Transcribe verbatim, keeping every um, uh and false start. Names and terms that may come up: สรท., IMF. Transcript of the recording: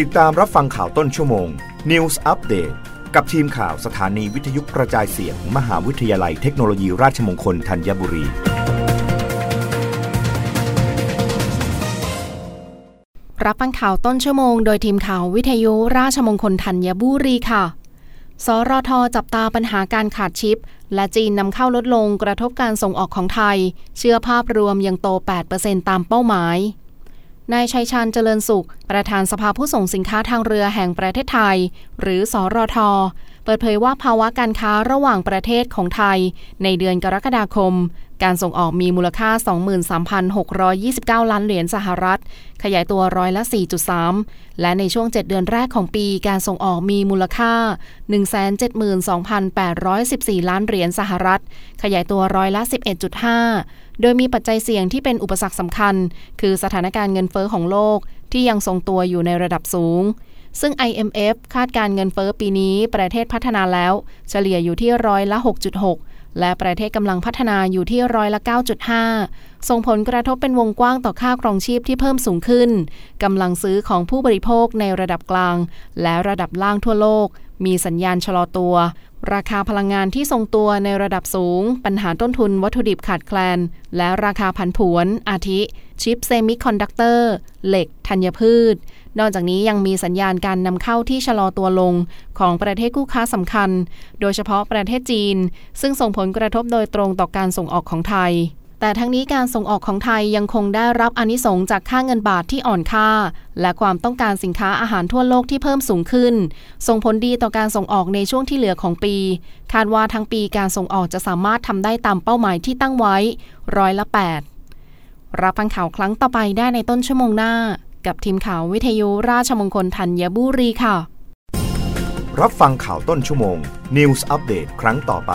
ติดตามรับฟังข่าวต้นชั่วโมง News Update กับทีมข่าวสถานีวิทยุกระจายเสียง มหาวิทยาลัยเทคโนโลยีราชมงคลธัญบุรีรับฟังข่าวต้นชั่วโมงโดยทีมข่าววิทยุราชมงคลธัญบุรีค่ะสรท.จับตาปัญหาการขาดชิปและจีนนำเข้าลดลงกระทบการส่งออกของไทยเชื่อภาพรวมยังโต แปดเปอร์เซ็นต์ ตามเป้าหมายนายชัยชาญเจริญสุขประธานสภาผู้ส่งสินค้าทางเรือแห่งประเทศไทยหรือสรท.เปิดเผยว่าภาวะการค้าระหว่างประเทศของไทยในเดือนกรกฎาคมการส่งออกมีมูลค่า สองหมื่นสามพันหกร้อยยี่สิบเก้า ล้านเหรียญสหรัฐขยายตัวร้อยละ สี่จุดสาม และในช่วงเจ็ดเดือนแรกของปีการส่งออกมีมูลค่า หนึ่งแสนเจ็ดหมื่นสองพันแปดร้อยสิบสี่ ล้านเหรียญสหรัฐขยายตัวร้อยละ สิบเอ็ดจุดห้า โดยมีปัจจัยเสี่ยงที่เป็นอุปสรรคสำคัญคือสถานการณ์เงินเฟ้อของโลกที่ยังทรงตัวอยู่ในระดับสูงซึ่ง ไอ เอ็ม เอฟ คาดการเงินเฟ้อปีนี้ประเทศพัฒนาแล้วเฉลี่ยอยู่ที่ร้อยละ หกจุดหก และประเทศกำลังพัฒนาอยู่ที่ร้อยละ เก้าจุดห้า ส่งผลกระทบเป็นวงกว้างต่อค่าครองชีพที่เพิ่มสูงขึ้นกำลังซื้อของผู้บริโภคในระดับกลางและระดับล่างทั่วโลกมีสัญญาณชะลอตัวราคาพลังงานที่ทรงตัวในระดับสูงปัญหาต้นทุนวัตถุดิบขาดแคลนและราคาผันผวนอาทิชิปเซมิคอนดักเตอร์เหล็กธัญพืชนอกจากนี้ยังมีสัญญาณการนำเข้าที่ชะลอตัวลงของประเทศคู่ค้าสำคัญโดยเฉพาะประเทศจีนซึ่งส่งผลกระทบโดยตรงต่อการส่งออกของไทยแต่ทั้งนี้การส่งออกของไทยยังคงได้รับอานิสงส์จากค่าเงินบาทที่อ่อนค่าและความต้องการสินค้าอาหารทั่วโลกที่เพิ่มสูงขึ้นส่งผลดีต่อการส่งออกในช่วงที่เหลือของปีคาดว่าทั้งปีการส่งออกจะสามารถทำได้ตามเป้าหมายที่ตั้งไว้ร้อยละแปดรับฟังข่าวครั้งต่อไปได้ในต้นชั่วโมงหน้ากับทีมข่าววิทยุราชมงคลธัญบุรีค่ะรับฟังข่าวต้นชั่วโมง News Update ครั้งต่อไป